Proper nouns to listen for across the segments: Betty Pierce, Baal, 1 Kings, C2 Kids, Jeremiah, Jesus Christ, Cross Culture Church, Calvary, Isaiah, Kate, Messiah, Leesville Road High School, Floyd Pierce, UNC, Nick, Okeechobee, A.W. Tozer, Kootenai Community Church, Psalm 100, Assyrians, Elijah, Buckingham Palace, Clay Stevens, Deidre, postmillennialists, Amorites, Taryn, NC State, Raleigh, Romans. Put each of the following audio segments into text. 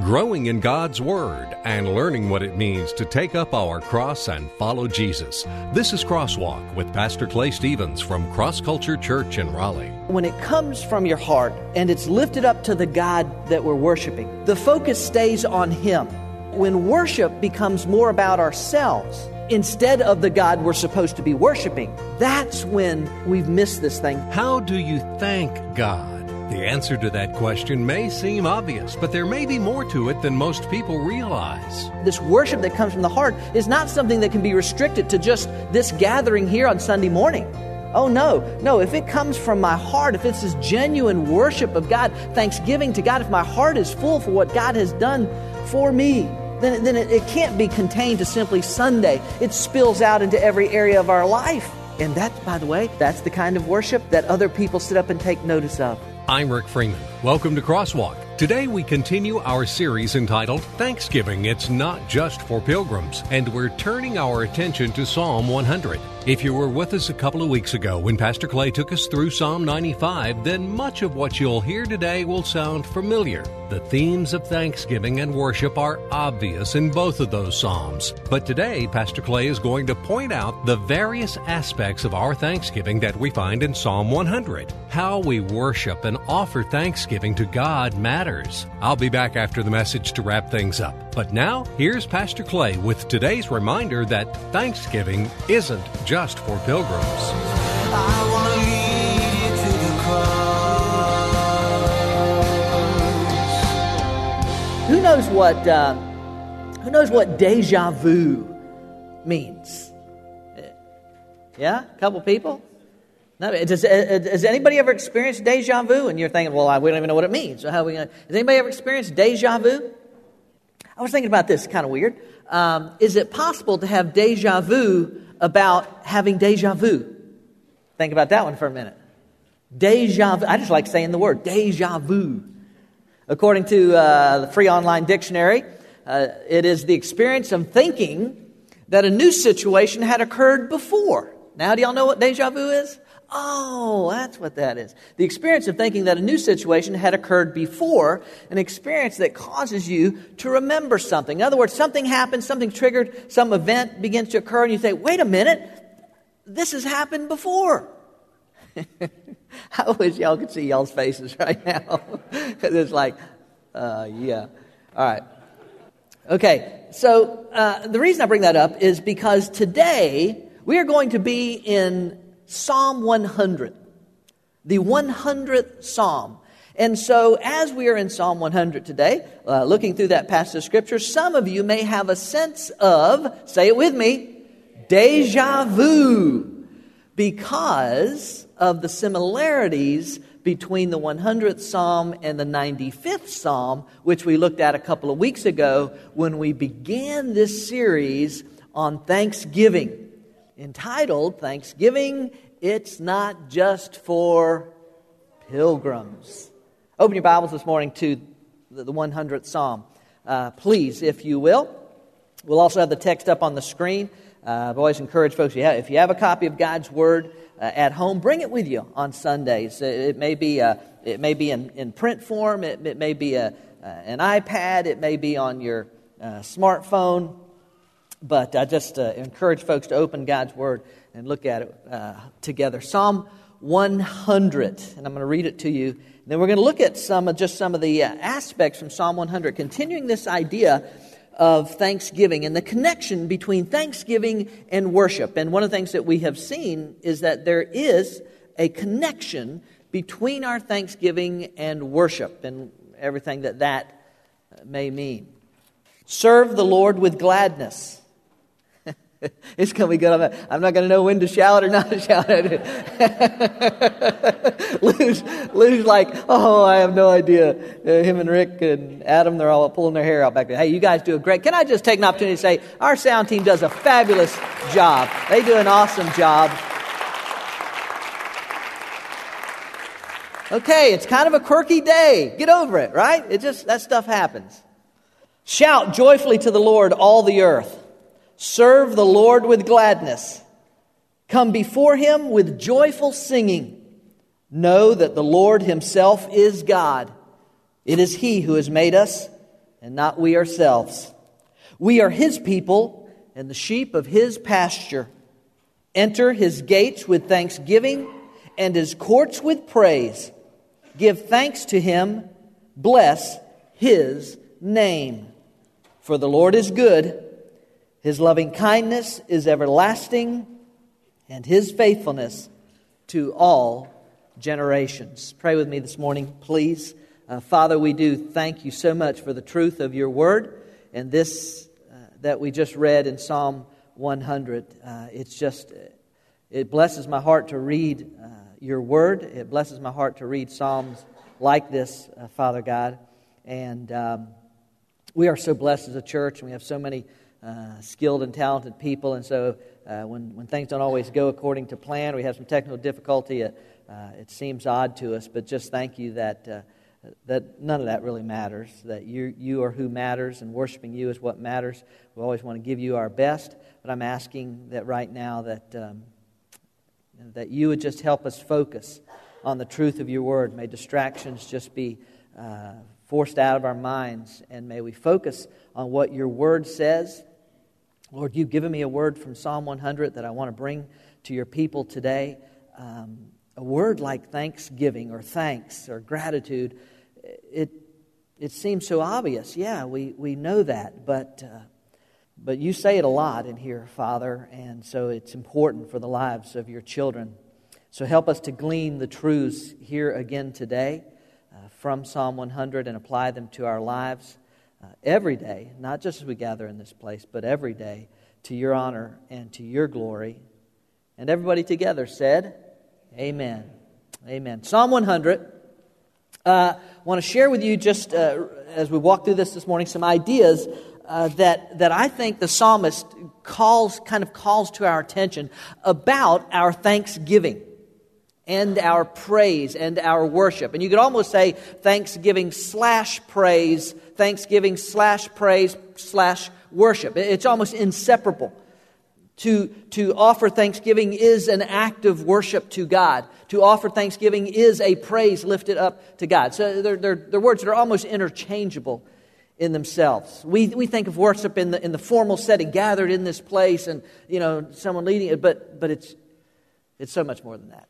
Growing in God's Word and learning what it means to take up our cross and follow Jesus. This is Crosswalk with Pastor Clay Stevens from Cross Culture Church in Raleigh. When it comes from your heart and it's lifted up to the God that we're worshiping, the focus stays on Him. When worship becomes more about ourselves instead of the God we're supposed to be worshiping, that's when we've missed this thing. How do you thank God? The answer to that question may seem obvious, but there may be more to it than most people realize. This worship that comes from the heart is not something that can be restricted to just this gathering here on Sunday morning. Oh, no, if it comes from my heart, if it's this genuine worship of God, thanksgiving to God, if my heart is full for what God has done for me, then it can't be contained to simply Sunday. It spills out into every area of our life. And that, by the way, that's the kind of worship that other people sit up and take notice of. I'm Rick Freeman. Welcome to Crosswalk. Today we continue our series entitled Thanksgiving. It's not just for pilgrims, and we're turning our attention to Psalm 100. If you were with us a couple of weeks ago when Pastor Clay took us through Psalm 95, then much of what you'll hear today will sound familiar. The themes of thanksgiving and worship are obvious in both of those psalms. But today, Pastor Clay is going to point out the various aspects of our thanksgiving that we find in Psalm 100. How we worship and offer thanksgiving to God matters. I'll be back after the message to wrap things up. But now, here's Pastor Clay with today's reminder that thanksgiving isn't just for pilgrims. I want to lead you to the cross. Who knows what deja vu means? Yeah, a couple people. No, has anybody ever experienced deja vu? And you're thinking, well, we don't even know what it means. So how are we gonna? Has anybody ever experienced deja vu? I was thinking about this, kind of weird. Is it possible to have deja vu about having deja vu? Think about that one for a minute. Deja vu. I just like saying the word, deja vu. According to the free online dictionary, it is the experience of thinking that a new situation had occurred before. Now, do y'all know what deja vu is? Oh, that's what that is. The experience of thinking that a new situation had occurred before, an experience that causes you to remember something. In other words, something happened, something triggered, some event begins to occur, and you say, wait a minute, this has happened before. I wish y'all could see y'all's faces right now. It's like, yeah. All right. Okay, so the reason I bring that up is because today we are going to be in Psalm 100, the 100th Psalm. And so as we are in Psalm 100 today, looking through that passage of Scripture, some of you may have a sense of, say it with me, deja vu, because of the similarities between the 100th Psalm and the 95th Psalm, which we looked at a couple of weeks ago when we began this series on Thanksgiving. Entitled, Thanksgiving, It's Not Just for Pilgrims. Open your Bibles this morning to the 100th Psalm, please, if you will. We'll also have the text up on the screen. I've always encouraged folks, if you have a copy of God's Word at home, bring it with you on Sundays. It may be in print form. It may be an iPad. It may be on your smartphone. But I just encourage folks to open God's Word and look at it together. Psalm 100, and I'm going to read it to you. Then we're going to look at some of the aspects from Psalm 100, continuing this idea of thanksgiving and the connection between thanksgiving and worship. And one of the things that we have seen is that there is a connection between our thanksgiving and worship and everything that may mean. Serve the Lord with gladness. It's going to be good. I'm not going to know when to shout or not to shout at it. Lou's like, oh, I have no idea. Him and Rick and Adam, they're all pulling their hair out back there. Hey, you guys do a great... Can I just take an opportunity to say, our sound team does a fabulous job. They do an awesome job. Okay, it's kind of a quirky day. Get over it, right? It just, that stuff happens. Shout joyfully to the Lord, all the earth. Serve the Lord with gladness. Come before Him with joyful singing. Know that the Lord Himself is God. It is He who has made us, and not we ourselves. We are His people and the sheep of His pasture. Enter His gates with thanksgiving and His courts with praise. Give thanks to Him. Bless His name. For the Lord is good. His loving kindness is everlasting, and His faithfulness to all generations. Pray with me this morning, please. Father, we do thank You so much for the truth of Your Word. And this that we just read in Psalm 100, it blesses my heart to read Your Word. It blesses my heart to read Psalms like this, Father God. And we are so blessed as a church, and we have so many skilled and talented people. And so when things don't always go according to plan, we have some technical difficulty. It seems odd to us, but just thank You that that none of that really matters, that you are who matters, and worshiping You is what matters. We always want to give You our best, but I'm asking that right now that You would just help us focus on the truth of Your Word. May distractions just be forced out of our minds, and may we focus on what Your Word says. Lord, You've given me a word from Psalm 100 that I want to bring to Your people today. A word like thanksgiving or thanks or gratitude, it seems so obvious. Yeah, we know that, but You say it a lot in here, Father, and so it's important for the lives of Your children. So help us to glean the truths here again today from Psalm 100 and apply them to our lives every day, not just as we gather in this place, but every day, to Your honor and to Your glory. And everybody together said, Amen. Amen. Psalm 100. I want to share with you just as we walk through this morning some ideas that I think the psalmist calls to our attention about our thanksgiving and our praise and our worship. And you could almost say thanksgiving slash praise slash worship. It's almost inseparable. To offer thanksgiving is an act of worship to God. To offer thanksgiving is a praise lifted up to God. So they're words that are almost interchangeable in themselves. We think of worship in the formal setting, gathered in this place, and someone leading it, but it's so much more than that.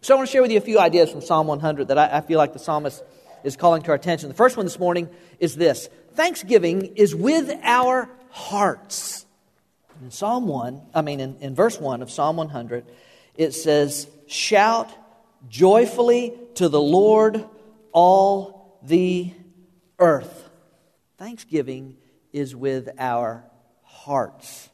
So I want to share with you a few ideas from Psalm 100 that I feel like the psalmist is calling to our attention. The first one this morning is this: thanksgiving is with our hearts. In in verse 1 of Psalm 100, it says, "Shout joyfully to the Lord, all the earth." Thanksgiving is with our hearts.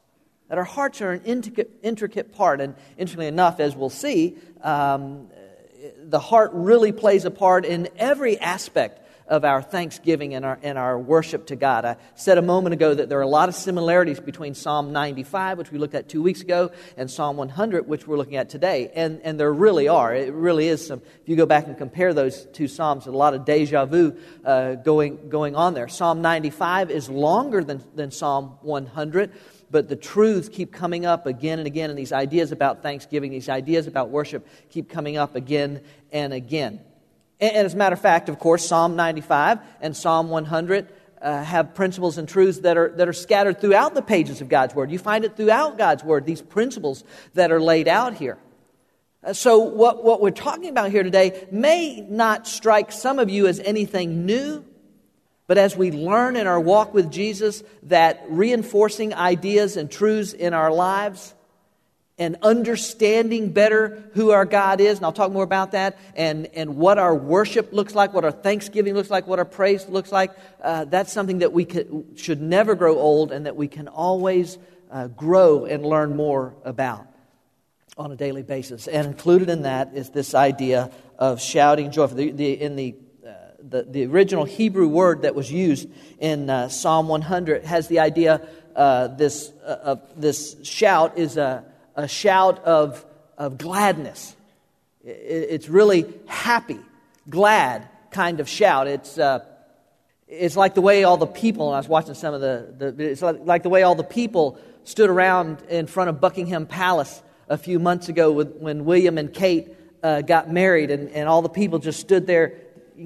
That our hearts are an intricate part, and interestingly enough, as we'll see, the heart really plays a part in every aspect of our thanksgiving and our worship to God. I said a moment ago that there are a lot of similarities between Psalm 95, which we looked at 2 weeks ago, and Psalm 100, which we're looking at today. And there really are. It really is some. If you go back and compare those two psalms, there's a lot of deja vu going on there. Psalm 95 is longer than Psalm 100, but the truths keep coming up again and again, and these ideas about thanksgiving, these ideas about worship keep coming up again and again. And as a matter of fact, of course, Psalm 95 and Psalm 100 have principles and truths that are scattered throughout the pages of God's Word. You find it throughout God's Word, these principles that are laid out here. So what we're talking about here today may not strike some of you as anything new, but as we learn in our walk with Jesus that reinforcing ideas and truths in our lives and understanding better who our God is, and I'll talk more about that, and what our worship looks like, what our thanksgiving looks like, what our praise looks like, that's something that we should never grow old, and that we can always grow and learn more about on a daily basis. And included in that is this idea of shouting joyfully. The original Hebrew word that was used in Psalm 100 has the idea this shout is a shout of gladness. It's really happy, glad kind of shout. It's like the way all the people. And I was watching some of the it's like the way all the people stood around in front of Buckingham Palace a few months ago when William and Kate got married, and all the people just stood there.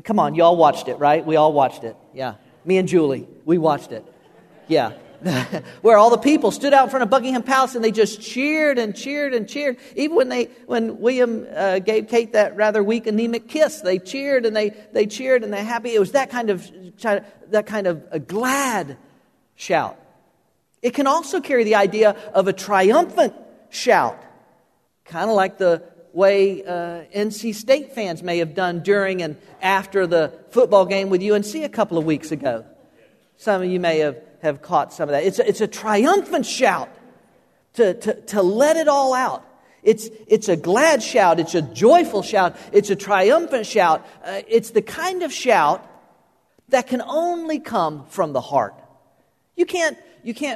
Come on, y'all watched it, right? We all watched it. Yeah, Me and Julie, we watched it. Yeah. Where all the people stood out in front of Buckingham Palace and they just cheered and cheered and cheered. Even when William gave Kate that rather weak anemic kiss, they cheered and they cheered and they're happy. It was that kind of a glad shout. It can also carry the idea of a triumphant shout, kind of like the way NC State fans may have done during and after the football game with UNC a couple of weeks ago. Some of you may have caught some of that. It's a triumphant shout to let it all out. It's a glad shout. It's a joyful shout. It's a triumphant shout. It's the kind of shout that can only come from the heart. You can't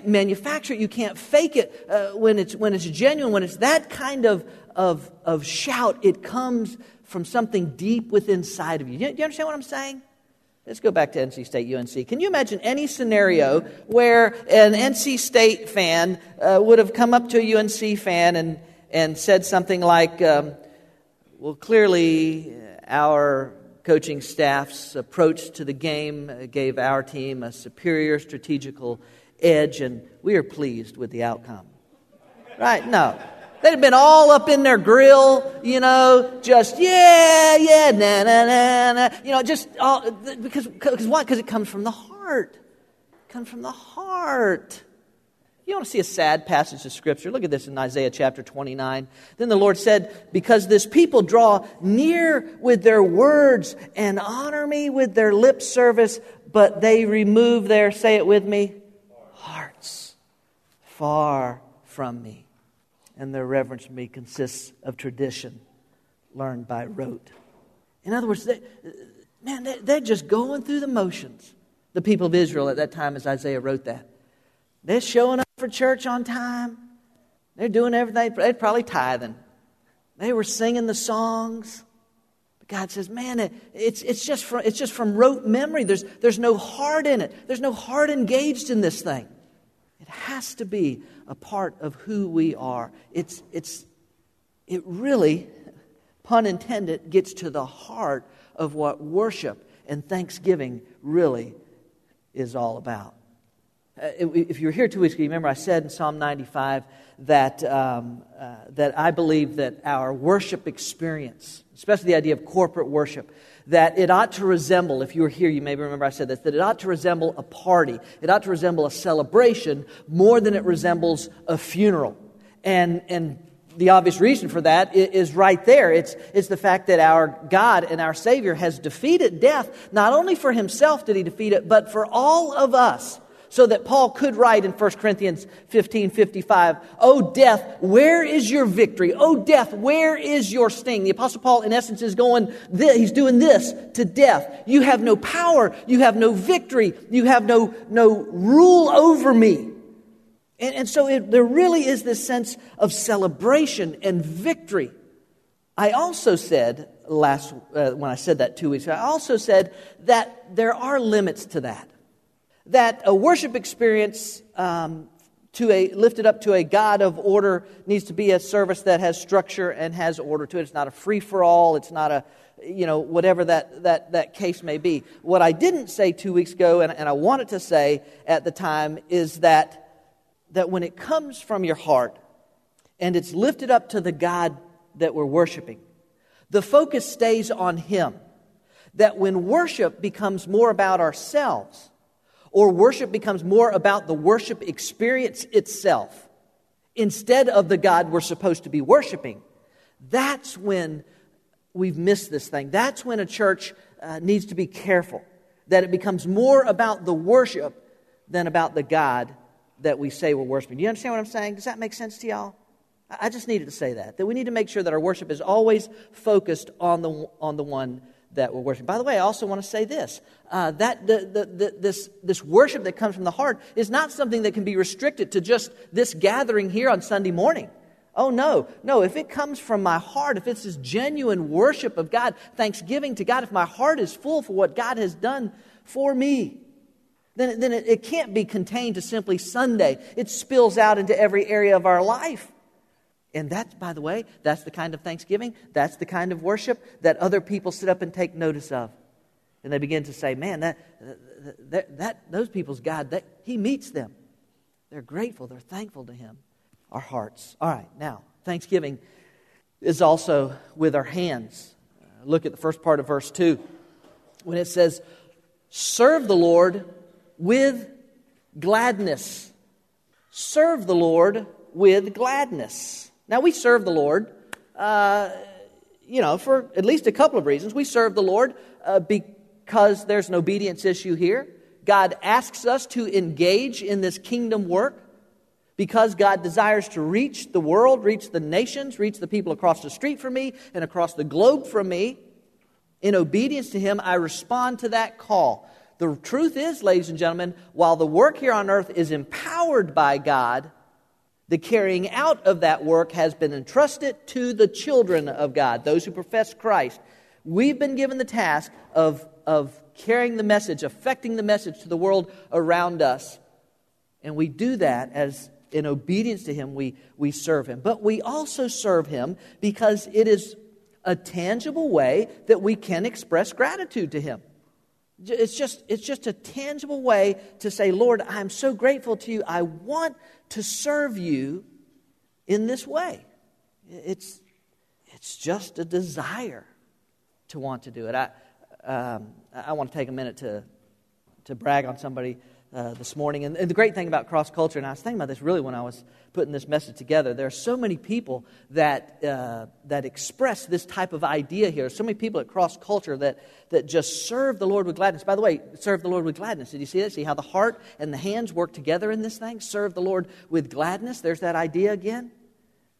manufacture it. You can't fake it. When it's genuine, when it's that kind of shout, it comes from something deep within inside of you. Do you understand what I'm saying? Let's go back to NC State, UNC. Can you imagine any scenario where an NC State fan would have come up to a UNC fan and said something like, well, clearly our coaching staff's approach to the game gave our team a superior strategical edge, and we are pleased with the outcome. Right? No. They'd have been all up in their grill, you know, just, yeah, na-na-na-na, you know, just all, because why? Because it comes from the heart. It comes from the heart. You want to see a sad passage of Scripture? Look at this in Isaiah chapter 29. Then the Lord said, because this people draw near with their words and honor me with their lip service, but they remove their, say it with me, hearts far from me. And their reverence for me consists of tradition learned by rote. In other words, they're just going through the motions. The people of Israel at that time, as Isaiah wrote that. They're showing up for church on time. They're doing everything. They're probably tithing. They were singing the songs. But God says, man, it's just from rote memory. There's no heart in it. There's no heart engaged in this thing. It has to be a part of who we are. It really, pun intended, gets to the heart of what worship and thanksgiving really is all about. If you were here 2 weeks ago, remember I said in Psalm 95 that I believe that our worship experience, especially the idea of corporate worship, that it ought to resemble, if you were here, you may remember I said this, that it ought to resemble a party. It ought to resemble a celebration more than it resembles a funeral. And the obvious reason for that is right there. It's the fact that our God and our Savior has defeated death. Not only for Himself did He defeat it, but for all of us. So that Paul could write in 1 Corinthians 15:55, O death, where is your victory? O death, where is your sting? The Apostle Paul, in essence, is going, he's doing this to death. You have no power. You have no victory. You have no rule over me. And so there really is this sense of celebration and victory. I also said, when I said that 2 weeks ago, I also said that there are limits to that. That a worship experience lifted up to a God of order needs to be a service that has structure and has order to it. It's not a free-for-all. It's not a, you know, whatever that case may be. What I didn't say 2 weeks ago, and I wanted to say at the time, is that when it comes from your heart and it's lifted up to the God that we're worshiping, the focus stays on Him. That when worship becomes more about ourselves, or worship becomes more about the worship experience itself, instead of the God we're supposed to be worshiping, that's when we've missed this thing. That's when a church needs to be careful, that it becomes more about the worship than about the God that we say we're worshiping. Do you understand what I'm saying? Does that make sense to y'all? I just needed to say that we need to make sure that our worship is always focused on the one that we're worshiping. By the way, I also want to say this: this worship that comes from the heart is not something that can be restricted to just this gathering here on Sunday morning. Oh no! If it comes from my heart, if it's this genuine worship of God, thanksgiving to God, if my heart is full for what God has done for me, then it can't be contained to simply Sunday. It spills out into every area of our life. And that's, by the way, that's the kind of thanksgiving, that's the kind of worship that other people sit up and take notice of. And they begin to say, man, those people's God, he meets them. They're grateful. They're thankful to him. Our hearts. All right, now, thanksgiving is also with our hands. Look at the first part of verse 2 when it says, serve the Lord with gladness. Serve the Lord with gladness. Now, we serve the Lord, for at least a couple of reasons. We serve the Lord because there's an obedience issue here. God asks us to engage in this kingdom work because God desires to reach the world, reach the nations, reach the people across the street from me and across the globe from me. In obedience to him, I respond to that call. The truth is, ladies and gentlemen, while the work here on earth is empowered by God, the carrying out of that work has been entrusted to the children of God, those who profess Christ. We've been given the task of carrying the message, affecting the message to the world around us. And we do that as in obedience to him, we serve him. But we also serve him because it is a tangible way that we can express gratitude to him. It's just a tangible way to say, Lord, I'm so grateful to you. I want to serve you in this way. It's just a desire to want to do it. I want to take a minute to brag on somebody this morning. And the great thing about Cross Culture, and I was thinking about this really when I was putting this message together, there are so many people that express this type of idea here. So many people at Cross Culture that just serve the Lord with gladness. By the way, serve the Lord with gladness. Did you see that? See how the heart and the hands work together in this thing? Serve the Lord with gladness. There's that idea again.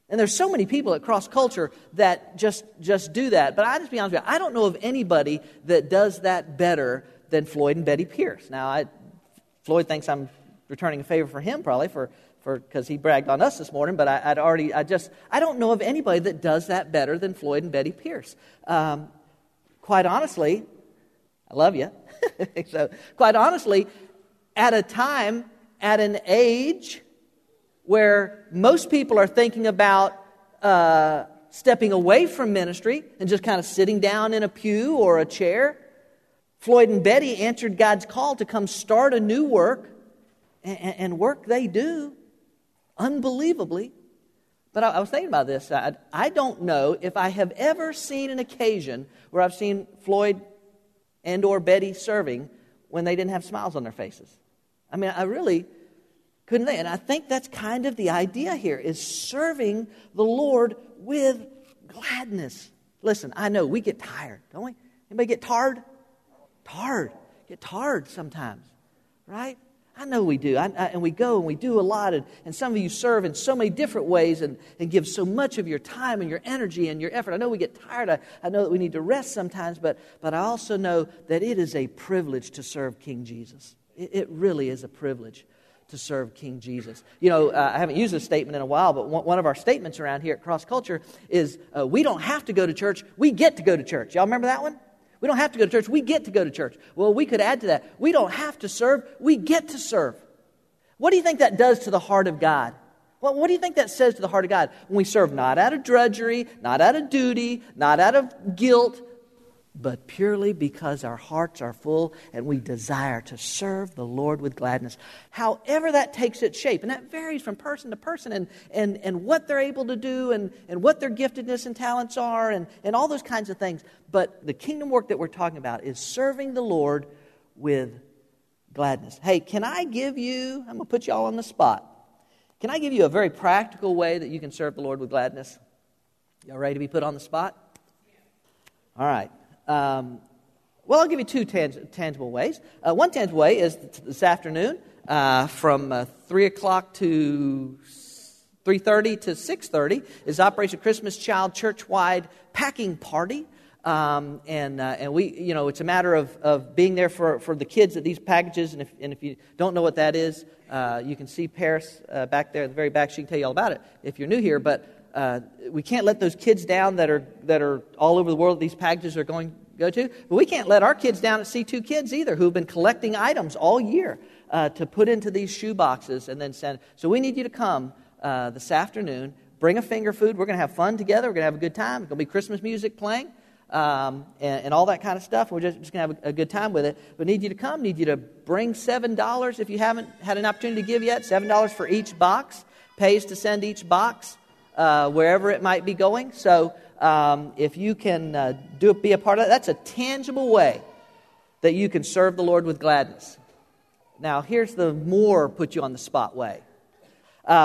And there's so many people at Cross Culture that just do that. But I'll just be honest with you, I don't know of anybody that does that better than Floyd and Betty Pierce. Now, Floyd thinks I'm returning a favor for him probably because he bragged on us this morning. But I don't know of anybody that does that better than Floyd and Betty Pierce. Quite honestly, I love you. So quite honestly, at a time, at an age where most people are thinking about stepping away from ministry and just kind of sitting down in a pew or a chair, Floyd and Betty answered God's call to come start a new work, and work they do, unbelievably. But I was thinking about this. I don't know if I have ever seen an occasion where I've seen Floyd and or Betty serving when they didn't have smiles on their faces. I mean, I really couldn't they? And I think that's kind of the idea here, is serving the Lord with gladness. Listen, I know we get tired, don't we? Anybody get tired? Get tired sometimes, right? I know we do. And we go and we do a lot. And some of you serve in so many different ways and give so much of your time and your energy and your effort. I know we get tired. I know that we need to rest sometimes. But I also know that it is a privilege to serve King Jesus. It really is a privilege to serve King Jesus. You know, I haven't used this statement in a while, but one of our statements around here at Cross Culture is, we don't have to go to church, we get to go to church. Y'all remember that one? We don't have to go to church, we get to go to church. Well, we could add to that, we don't have to serve, we get to serve. What do you think that does to the heart of God? Well, what do you think that says to the heart of God? When we serve not out of drudgery, not out of duty, not out of guilt, but purely because our hearts are full and we desire to serve the Lord with gladness. However that takes its shape, and that varies from person to person and what they're able to do and what their giftedness and talents are and all those kinds of things. But the kingdom work that we're talking about is serving the Lord with gladness. Hey, I'm going to put you all on the spot. Can I give you a very practical way that you can serve the Lord with gladness? Y'all ready to be put on the spot? All right. I'll give you two tangible ways. One tangible way is this afternoon from 3 o'clock to 3:30 to 6:30 is Operation Christmas Child Churchwide Packing Party. And we, you know, it's a matter of being there for the kids at these packages. And if you don't know what that is, you can see Paris back there at the very back. She can tell you all about it if you're new here. But we can't let those kids down that are all over the world. These packages are going to go to, but we can't let our kids down at C2 Kids either, who've been collecting items all year to put into these shoe boxes and then send. So we need you to come this afternoon. Bring a finger food. We're going to have fun together. We're going to have a good time. It's going to be Christmas music playing. and all that kind of stuff. We're just going to have a good time with it. But need you to come. Need you to bring $7 if you haven't had an opportunity to give yet. $7 for each box. Pays to send each box wherever it might be going. So if you can be a part of that, that's a tangible way that you can serve the Lord with gladness. Now, here's the more put-you-on-the-spot way.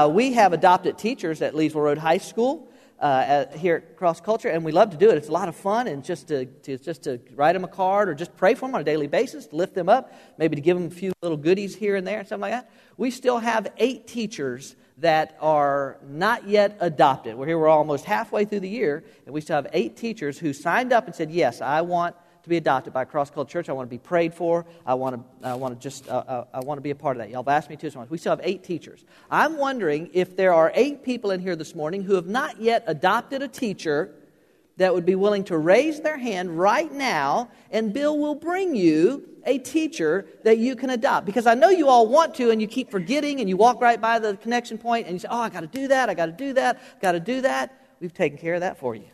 We have adopted teachers at Leesville Road High School here at Cross Culture, and we love to do it. It's a lot of fun, and just to write them a card or just pray for them on a daily basis, to lift them up, maybe to give them a few little goodies here and there and something like that. We still have 8 teachers that are not yet adopted. We're here, we're almost halfway through the year, and we still have 8 teachers who signed up and said, yes, I want to be adopted by Cross Culture Church. I want to be prayed for. I want to be a part of that. Y'all have asked me to. So we still have 8 teachers. I'm wondering if there are 8 people in here this morning who have not yet adopted a teacher that would be willing to raise their hand right now, and Bill will bring you a teacher that you can adopt. Because I know you all want to, and you keep forgetting, and you walk right by the connection point, and you say, oh, I got to do that. We've taken care of that for you.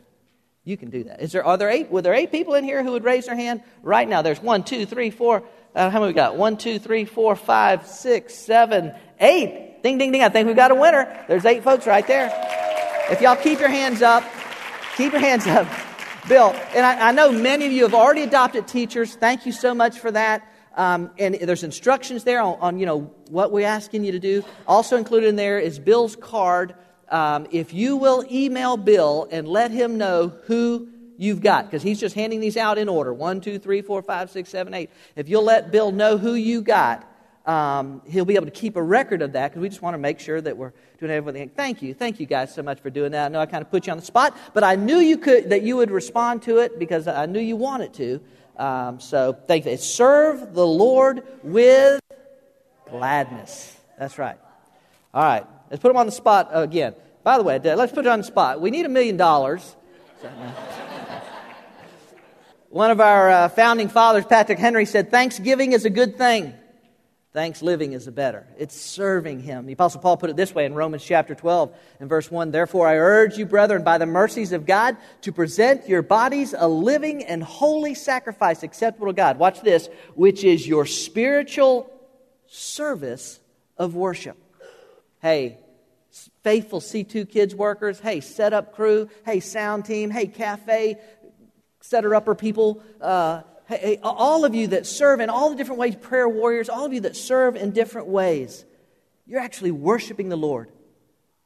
You can do that. Were there 8 people in here who would raise their hand right now? There's 1, 2, 3, 4. How many we got? 1, 2, 3, 4, 5, 6, 7, 8. Ding, ding, ding. I think we've got a winner. There's 8 folks right there. If y'all keep your hands up, Bill. And I know many of you have already adopted teachers. Thank you so much for that. And there's instructions there on what we're asking you to do. Also included in there is Bill's card. If you will email Bill and let him know who you've got, because he's just handing these out in order, 1, 2, 3, 4, 5, 6, 7, 8. If you'll let Bill know who you got, he'll be able to keep a record of that, because we just want to make sure that we're doing everything. Thank you guys so much for doing that. I know I kind of put you on the spot, but I knew you would respond to it, because I knew you wanted to. So thank you. Serve the Lord with gladness. That's right. All right. Let's put them on the spot again. By the way, let's put it on the spot. We need $1 million. One of our founding fathers, Patrick Henry, said, Thanksgiving is a good thing. Thanks-living is a better. It's serving Him. The Apostle Paul put it this way in Romans chapter 12 and verse 1. Therefore, I urge you, brethren, by the mercies of God, to present your bodies a living and holy sacrifice acceptable to God. Watch this, which is your spiritual service of worship. Hey, faithful C2 Kids workers. Hey, setup crew. Hey, sound team. Hey, cafe setter-upper people. Hey, all of you that serve in all the different ways, prayer warriors, all of you that serve in different ways, you're actually worshiping the Lord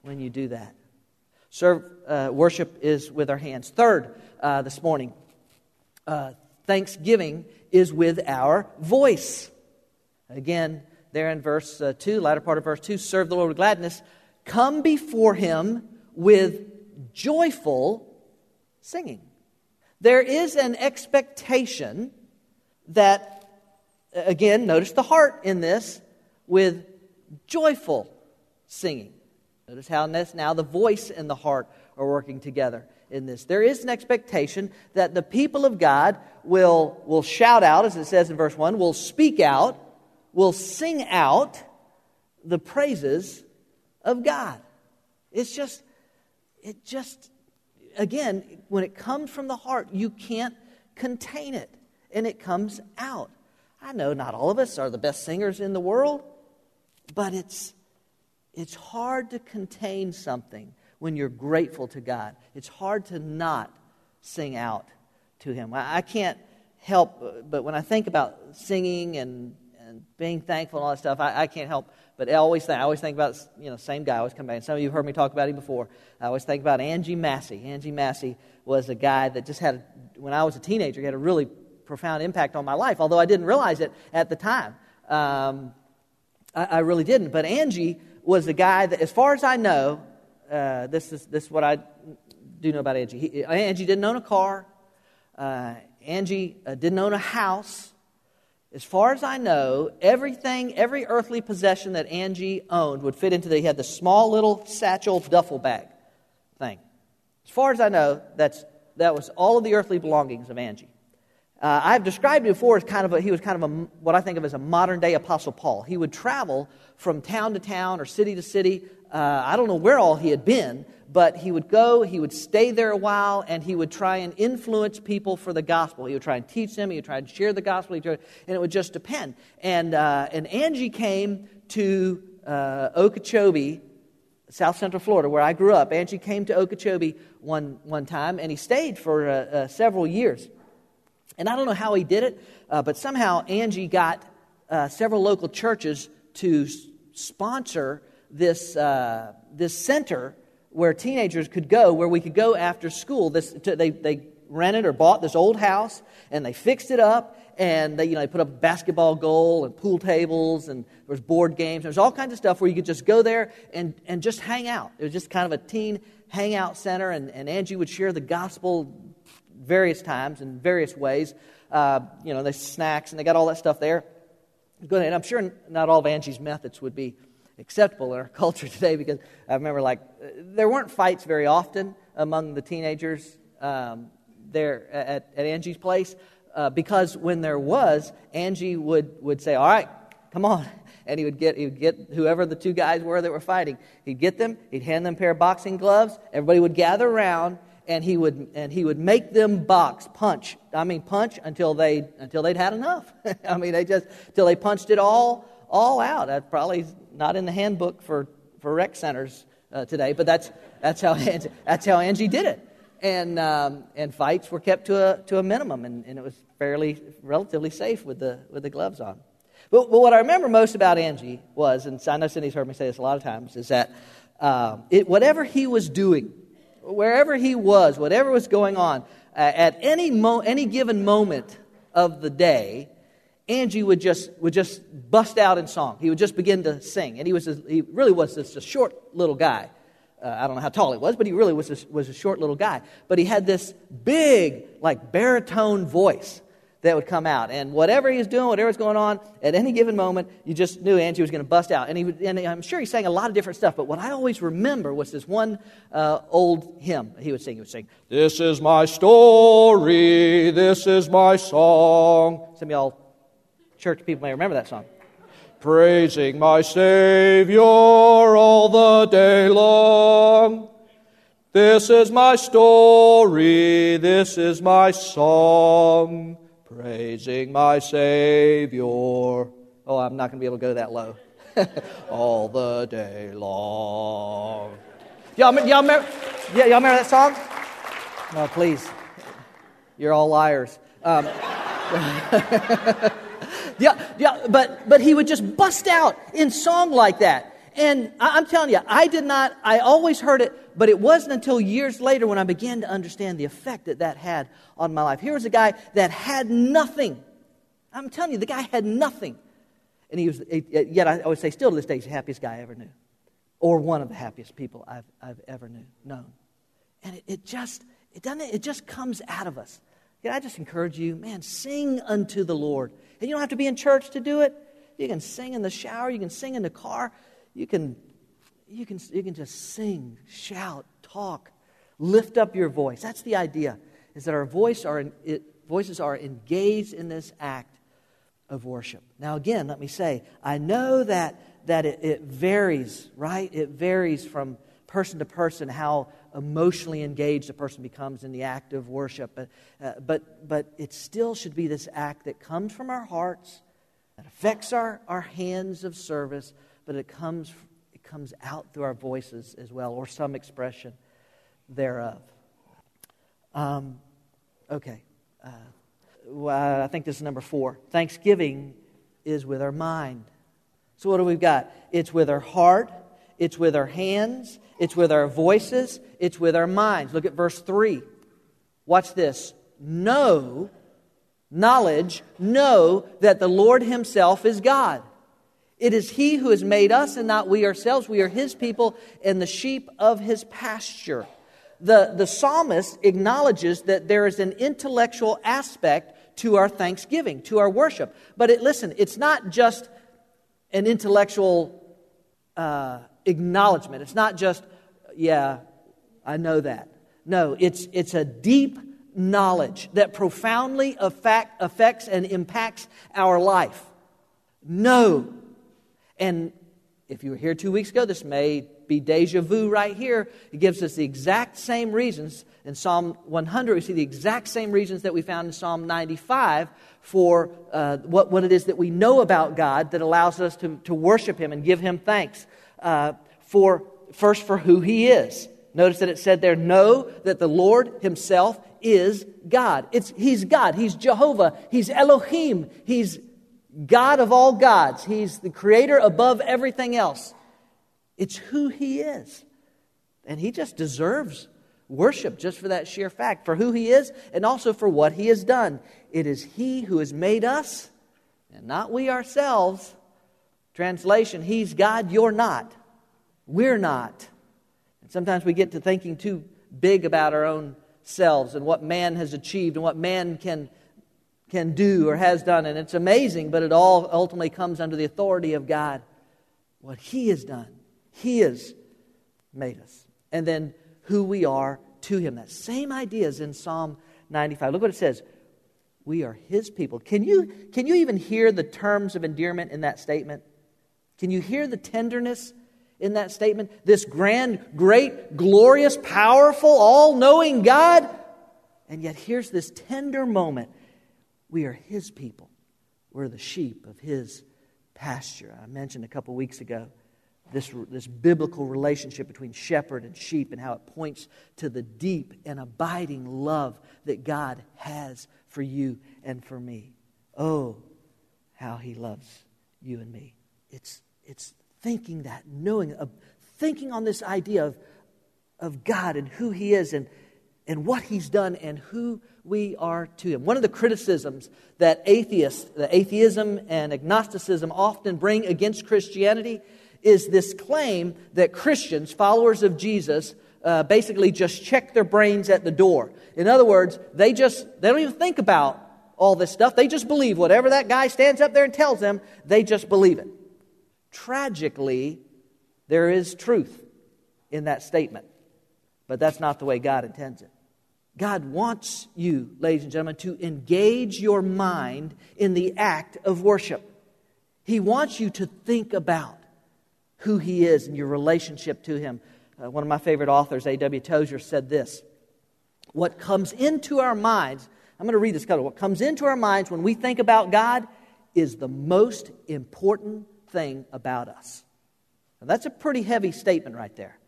when you do that. Worship is with our hands. Third, this morning, thanksgiving is with our voice. Again, there in verse 2, latter part of verse 2, serve the Lord with gladness. Come before Him with joyful singing. There is an expectation that, again, notice the heart in this, with joyful singing. Notice how now the voice and the heart are working together in this. There is an expectation that the people of God will shout out, as it says in verse 1, will speak out, will sing out the praises of God. It just, again, when it comes from the heart, you can't contain it, and it comes out. I know not all of us are the best singers in the world, but it's hard to contain something when you're grateful to God. It's hard to not sing out to Him. I can't help, but when I think about singing and being thankful and all that stuff, I can't help. But I always think about, same guy. I always come back. And some of you have heard me talk about him before. I always think about Angie Massey. Angie Massey was a guy that just when I was a teenager, he had a really profound impact on my life, although I didn't realize it at the time. I really didn't. But Angie was the guy that, as far as I know, this is what I do know about Angie. Angie didn't own a car. Angie didn't own a house. As far as I know, every earthly possession that Angie owned would fit into he had the small little satchel duffel bag thing. As far as I know, that was all of the earthly belongings of Angie. I've described him before as he was what I think of as a modern-day Apostle Paul. He would travel from town to town or city to city. I don't know where all he had been, but he would go, he would stay there a while, and he would try and influence people for the gospel. He would try and teach them, he would try and share the gospel, and it would just depend. And Angie came to Okeechobee, South Central Florida, where I grew up. Angie came to Okeechobee one time, and he stayed for several years. And I don't know how he did it, but somehow Angie got several local churches to sponsor this this center where teenagers could go, where we could go after school. They rented or bought this old house, and they fixed it up, and they put up a basketball goal and pool tables, and there was board games. There was all kinds of stuff where you could just go there and just hang out. It was just kind of a teen hangout center, and Angie would share the gospel various times in various ways. They snacks, and they got all that stuff there. Go ahead. And I'm sure not all of Angie's methods would be acceptable in our culture today, because I remember there weren't fights very often among the teenagers there at Angie's place, because when there was, Angie would say, "All right, come on." And he would get whoever the two guys were that were fighting. He'd get them. He'd hand them a pair of boxing gloves. Everybody would gather around. And he would make them punch until they'd had enough. Till they punched it all out. That's probably not in the handbook for rec centers today, but that's how Angie did it. And fights were kept to a minimum, and it was relatively safe with the gloves on. But what I remember most about Angie was, and I know Cindy's heard me say this a lot of times, is that whatever he was doing, wherever he was, whatever was going on, at any given moment of the day, Angie would just bust out in song. He would just begin to sing, and he really was just a short little guy. I don't know how tall he was, but he really was a short little guy. But he had this big, baritone voice that would come out, and whatever he was doing, whatever was going on, at any given moment, you just knew Angie was going to bust out. And I'm sure he sang a lot of different stuff, but what I always remember was this one old hymn he would sing. He would sing, "This is my story, this is my song." Some of y'all church people may remember that song. "Praising my Savior all the day long. This is my story, this is my song. Praising my Savior." Oh, I'm not going to be able to go that low. "All the day long." Y'all remember? Yeah, y'all remember that song? No, please. You're all liars. Yeah. But he would just bust out in song like that. And I'm telling you, I always heard it, but it wasn't until years later when I began to understand the effect that had on my life. Here was a guy that had nothing. I'm telling you, the guy had nothing. And yet I would say still to this day, he's the happiest guy I ever knew. Or one of the happiest people I've ever known. And it just comes out of us. Can I just encourage you, man, sing unto the Lord. And you don't have to be in church to do it. You can sing in the shower, you can sing in the car. You can just sing, shout, talk, lift up your voice. That's the idea, is that our voices are engaged in this act of worship. Now again, let me say, I know that it varies, right? It varies from person to person how emotionally engaged a person becomes in the act of worship. But it still should be this act that comes from our hearts, that affects our hands of service, but it comes out through our voices as well, or some expression thereof. I think this is number 4. Thanksgiving is with our mind. So what do we've got? It's with our heart, it's with our hands, it's with our voices, it's with our minds. Look at verse 3. Watch this. Know that the Lord himself is God. It is he who has made us and not we ourselves. We are his people and the sheep of his pasture. The psalmist acknowledges that there is an intellectual aspect to our thanksgiving, to our worship. But it's not just an intellectual acknowledgement. It's not just, yeah, I know that. No, it's a deep knowledge that profoundly affects and impacts our life. No. And if you were here 2 weeks ago, this may be deja vu right here. It gives us the exact same reasons. In Psalm 100, we see the exact same reasons that we found in Psalm 95 for what it is that we know about God that allows us to worship Him and give Him thanks for who He is. Notice that it said there, know that the Lord Himself is God. He's God. He's Jehovah. He's Elohim. He's God of all gods. He's the creator above everything else. It's who He is. And He just deserves worship just for that sheer fact, for who He is and also for what He has done. It is He who has made us and not we ourselves. Translation, He's God, you're not. We're not. And sometimes we get to thinking too big about our own selves and what man has achieved and what man can do or has done. And it's amazing, but it all ultimately comes under the authority of God. What He has done. He has made us. And then who we are to Him. That same idea is in Psalm 95. Look what it says. We are His people. Can you even hear the terms of endearment in that statement? Can you hear the tenderness in that statement? This grand, great, glorious, powerful, all-knowing God. And yet here's this tender moment. We are His people. We're the sheep of His pasture. I mentioned a couple weeks ago this biblical relationship between shepherd and sheep and how it points to the deep and abiding love that God has for you and for me. Oh, how He loves you and me. It's thinking that, thinking on this idea of God and who He is and what He's done and who we are to Him. One of the criticisms that atheism and agnosticism often bring against Christianity is this claim that Christians, followers of Jesus, basically just check their brains at the door. In other words, they don't even think about all this stuff. They just believe whatever that guy stands up there and tells them, they just believe it. Tragically, there is truth in that statement. But that's not the way God intends it. God wants you, ladies and gentlemen, to engage your mind in the act of worship. He wants you to think about who He is and your relationship to Him. One of my favorite authors, A.W. Tozer, said this. What comes into our minds, I'm going to read this color. What comes into our minds when we think about God is the most important thing about us. Now, that's a pretty heavy statement right there.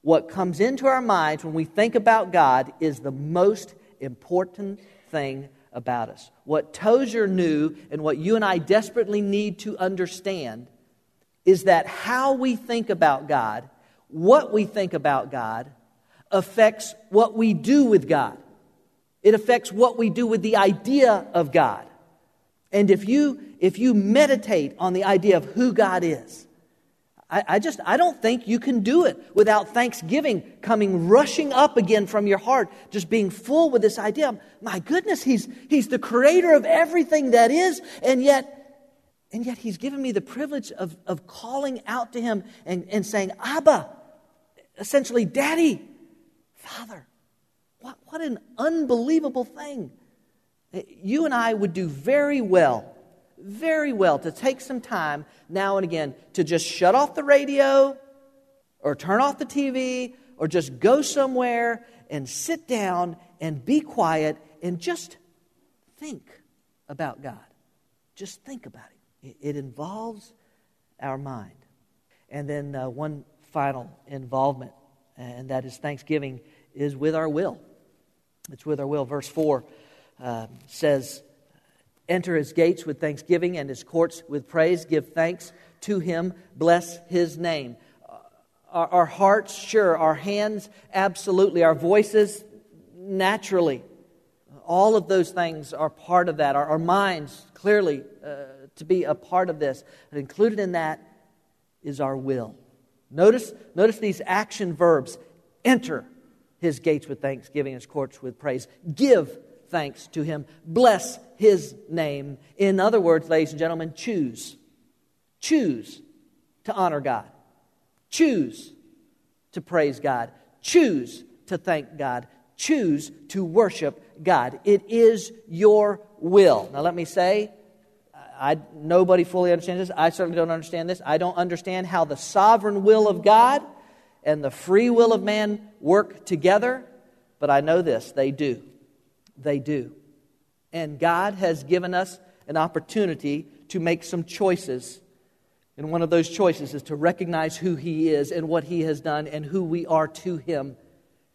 What comes into our minds when we think about God is the most important thing about us. What Tozer knew and what you and I desperately need to understand is that how we think about God, what we think about God, affects what we do with God. It affects what we do with the idea of God. And if you meditate on the idea of who God is, I don't think you can do it without thanksgiving coming rushing up again from your heart, just being full with this idea. My goodness, He's the creator of everything that is, and yet He's given me the privilege of calling out to Him and saying, Abba, essentially, Daddy, Father. What an unbelievable thing. You and I would do very well to take some time now and again to just shut off the radio or turn off the TV or just go somewhere and sit down and be quiet and just think about God. Just think about it. It involves our mind. And then one final involvement, and that is thanksgiving, is with our will. It's with our will. Verse 4 says, enter His gates with thanksgiving and His courts with praise. Give thanks to Him. Bless His name. Our hearts, sure. Our hands, absolutely. Our voices, naturally. All of those things are part of that. Our minds, clearly, to be a part of this. And included in that is our will. Notice these action verbs. Enter His gates with thanksgiving, His courts with praise. Give thanks to Him. Bless His name. In other words, ladies and gentlemen, choose. Choose to honor God. Choose to praise God. Choose to thank God. choose to worship God. It is your will. Now let me say, nobody fully understands this. I certainly don't understand this. I don't understand how the sovereign will of God and the free will of man work together, but I know this, they do. They do. And God has given us an opportunity to make some choices. And one of those choices is to recognize who He is and what He has done and who we are to Him,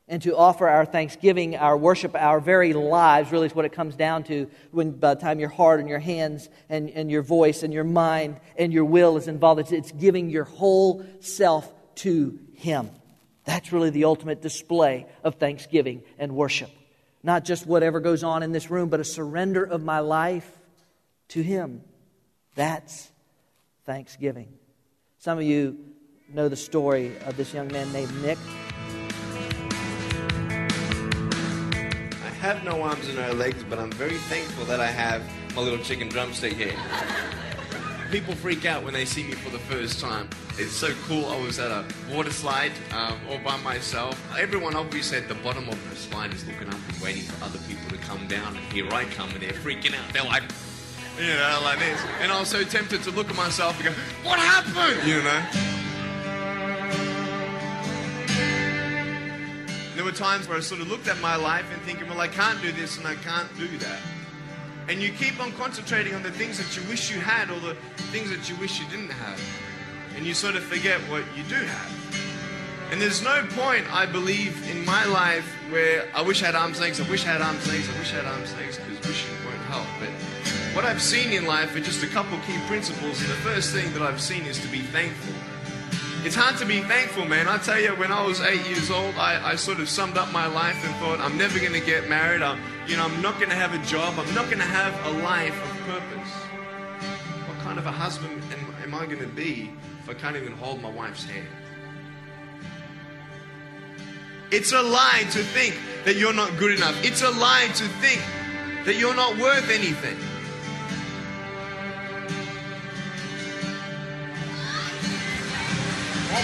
and to offer our thanksgiving, our worship, our very lives, really is what it comes down to when by the time your heart and your hands and your voice and your mind and your will is involved. It's giving your whole self to Him. That's really the ultimate display of thanksgiving and worship. Not just whatever goes on in this room, but a surrender of my life to Him. That's thanksgiving. Some of you know the story of this young man named Nick. I have no arms and no legs, but I'm very thankful that I have my little chicken drumstick here. People freak out when they see me for the first time. It's so cool. I was at a water slide all by myself. Everyone obviously at the bottom of the slide is looking up and waiting for other people to come down. And here I come, and they're freaking out. They're like, you know, like this. And I was so tempted to look at myself and go, what happened? You know? There were times where I sort of looked at my life and thinking, well, I can't do this and I can't do that. And you keep on concentrating on the things that you wish you had or the things that you wish you didn't have. And you sort of forget what you do have. And there's no point, I believe, in my life where I wish I had arms and legs, I wish I had arms and legs, I wish I had arms and legs, because wishing won't help. But what I've seen in life are just a couple key principles. And the first thing that I've seen is to be thankful. It's hard to be thankful, man. I tell you, when I was 8 years old, I sort of summed up my life and thought, I'm never going to get married. I'm not going to have a job. I'm not going to have a life of purpose. What kind of a husband am I going to be if I can't even hold my wife's hand? It's a lie to think that you're not good enough. It's a lie to think that you're not worth anything. Oh boy.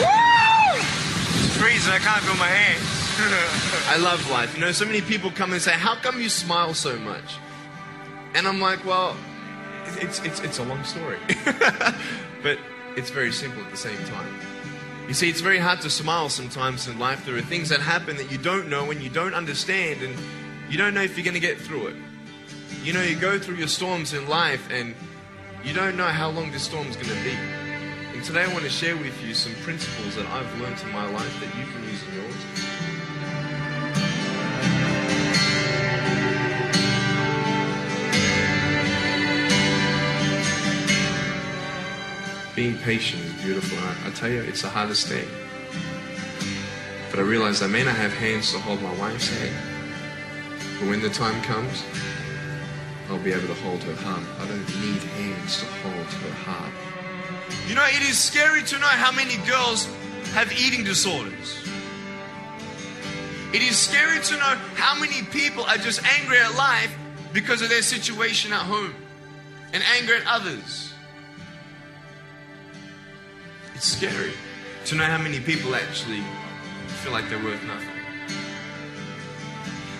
Woo! It's freezing, I can't feel my hands. I love life. You know, so many people come and say, how come you smile so much? And I'm like, well, it's a long story. But it's very simple at the same time. You see, it's very hard to smile sometimes in life. There are things that happen that you don't know and you don't understand, and you don't know if you're going to get through it. You know, you go through your storms in life and you don't know how long this storm's going to be. And today I want to share with you some principles that I've learned in my life that you can use in yours. Being patient is beautiful. I tell you, it's the hardest thing. But I realized I may not have hands to hold my wife's hand. But when the time comes, I'll be able to hold her heart. I don't need hands to hold her heart. You know, it is scary to know how many girls have eating disorders. It is scary to know how many people are just angry at life because of their situation at home and angry at others. It's scary to know how many people actually feel like they're worth nothing.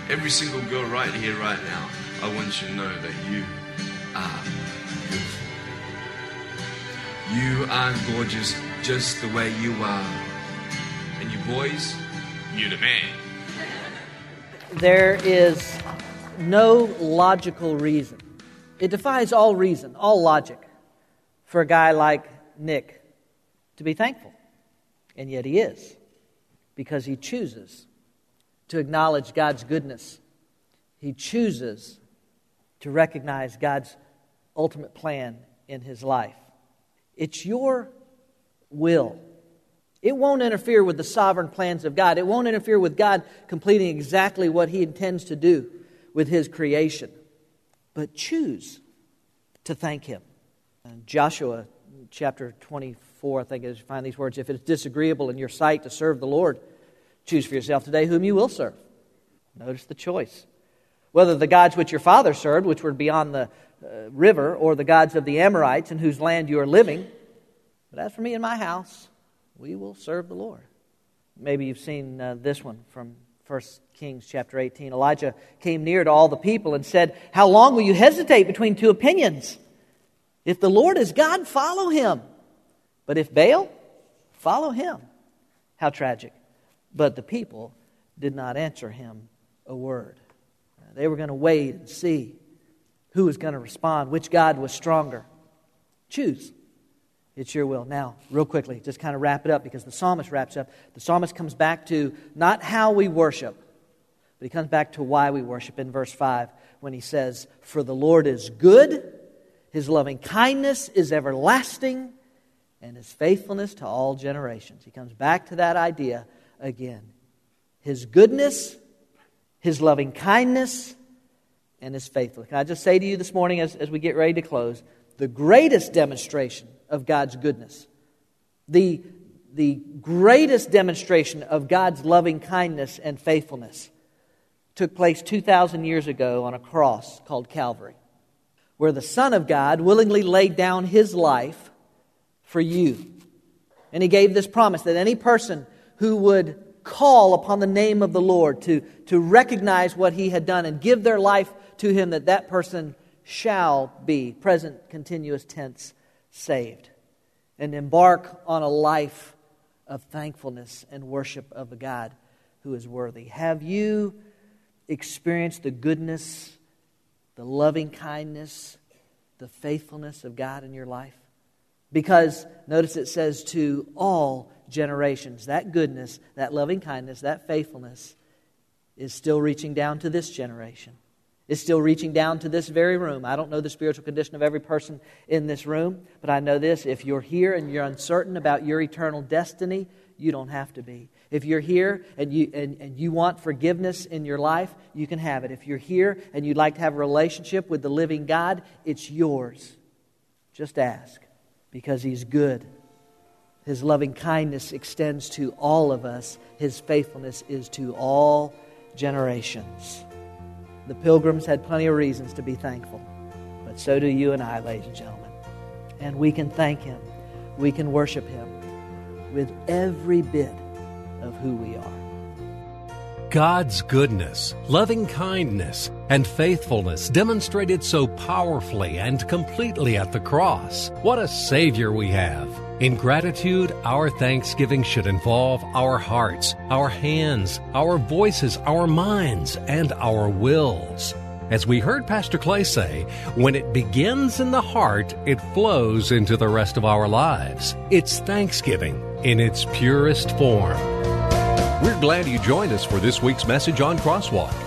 Every single girl right here, right now, I want you to know that you are beautiful. You are gorgeous just the way you are. And you boys, you're the man. There is no logical reason. It defies all reason, all logic, for a guy like Nick to be thankful. And yet he is, because he chooses to acknowledge God's goodness. He chooses to recognize God's ultimate plan in his life. It's your will. It won't interfere with the sovereign plans of God. It won't interfere with God completing exactly what he intends to do with his creation. But choose to thank him. And Joshua chapter 24, I think it is, you find these words, if it's disagreeable in your sight to serve the Lord, choose for yourself today whom you will serve. Notice the choice. Whether the gods which your father served, which were beyond the river, or the gods of the Amorites in whose land you are living. But as for me and my house, we will serve the Lord. Maybe you've seen this one from 1 Kings chapter 18. Elijah came near to all the people and said, "How long will you hesitate between two opinions? If the Lord is God, follow him. But if Baal, follow him." How tragic. But the people did not answer him a word. They were going to wait and see who was going to respond, which God was stronger. Choose. It's your will. Now, real quickly, just kind of wrap it up because the psalmist wraps up. The psalmist comes back to not how we worship, but he comes back to why we worship in verse 5 when he says, "For the Lord is good, his loving kindness is everlasting, and his faithfulness to all generations." He comes back to that idea again. His goodness, his loving kindness, and his faithfulness. Can I just say to you this morning as we get ready to close, the greatest demonstration of God's goodness, the greatest demonstration of God's loving kindness and faithfulness took place 2,000 years ago on a cross called Calvary, where the Son of God willingly laid down his life for you. And he gave this promise that any person who would call upon the name of the Lord to recognize what he had done and give their life to him, that person shall be, present continuous tense, saved, and embark on a life of thankfulness and worship of a God who is worthy. Have you experienced the goodness, the loving kindness, the faithfulness of God in your life? Because notice it says to all generations. That goodness, that loving kindness, that faithfulness is still reaching down to this generation. It's still reaching down to this very room. I don't know the spiritual condition of every person in this room, but I know this. If you're here and you're uncertain about your eternal destiny, you don't have to be. If you're here and you want forgiveness in your life, you can have it. If you're here and you'd like to have a relationship with the living God, it's yours. Just ask, because He's good. His loving kindness extends to all of us. His faithfulness is to all generations. The Pilgrims had plenty of reasons to be thankful, but so do you and I, ladies and gentlemen. And we can thank Him. We can worship Him with every bit of who we are. God's goodness, loving kindness, and faithfulness demonstrated so powerfully and completely at the cross. What a Savior we have! In gratitude, our thanksgiving should involve our hearts, our hands, our voices, our minds, and our wills. As we heard Pastor Clay say, when it begins in the heart, it flows into the rest of our lives. It's thanksgiving in its purest form. We're glad you joined us for this week's message on Crosswalk.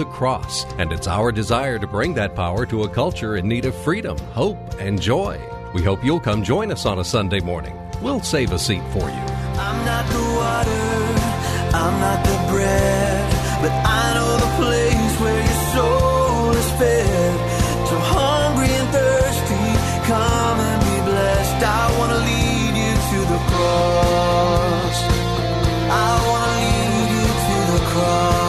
the cross, and it's our desire to bring that power to a culture in need of freedom, hope, and joy. We hope you'll come join us on a Sunday morning. We'll save a seat for you. I'm not the water, I'm not the bread, but I know the place where your soul is fed. So hungry and thirsty, come and be blessed. I want to lead you to the cross. I want to lead you to the cross.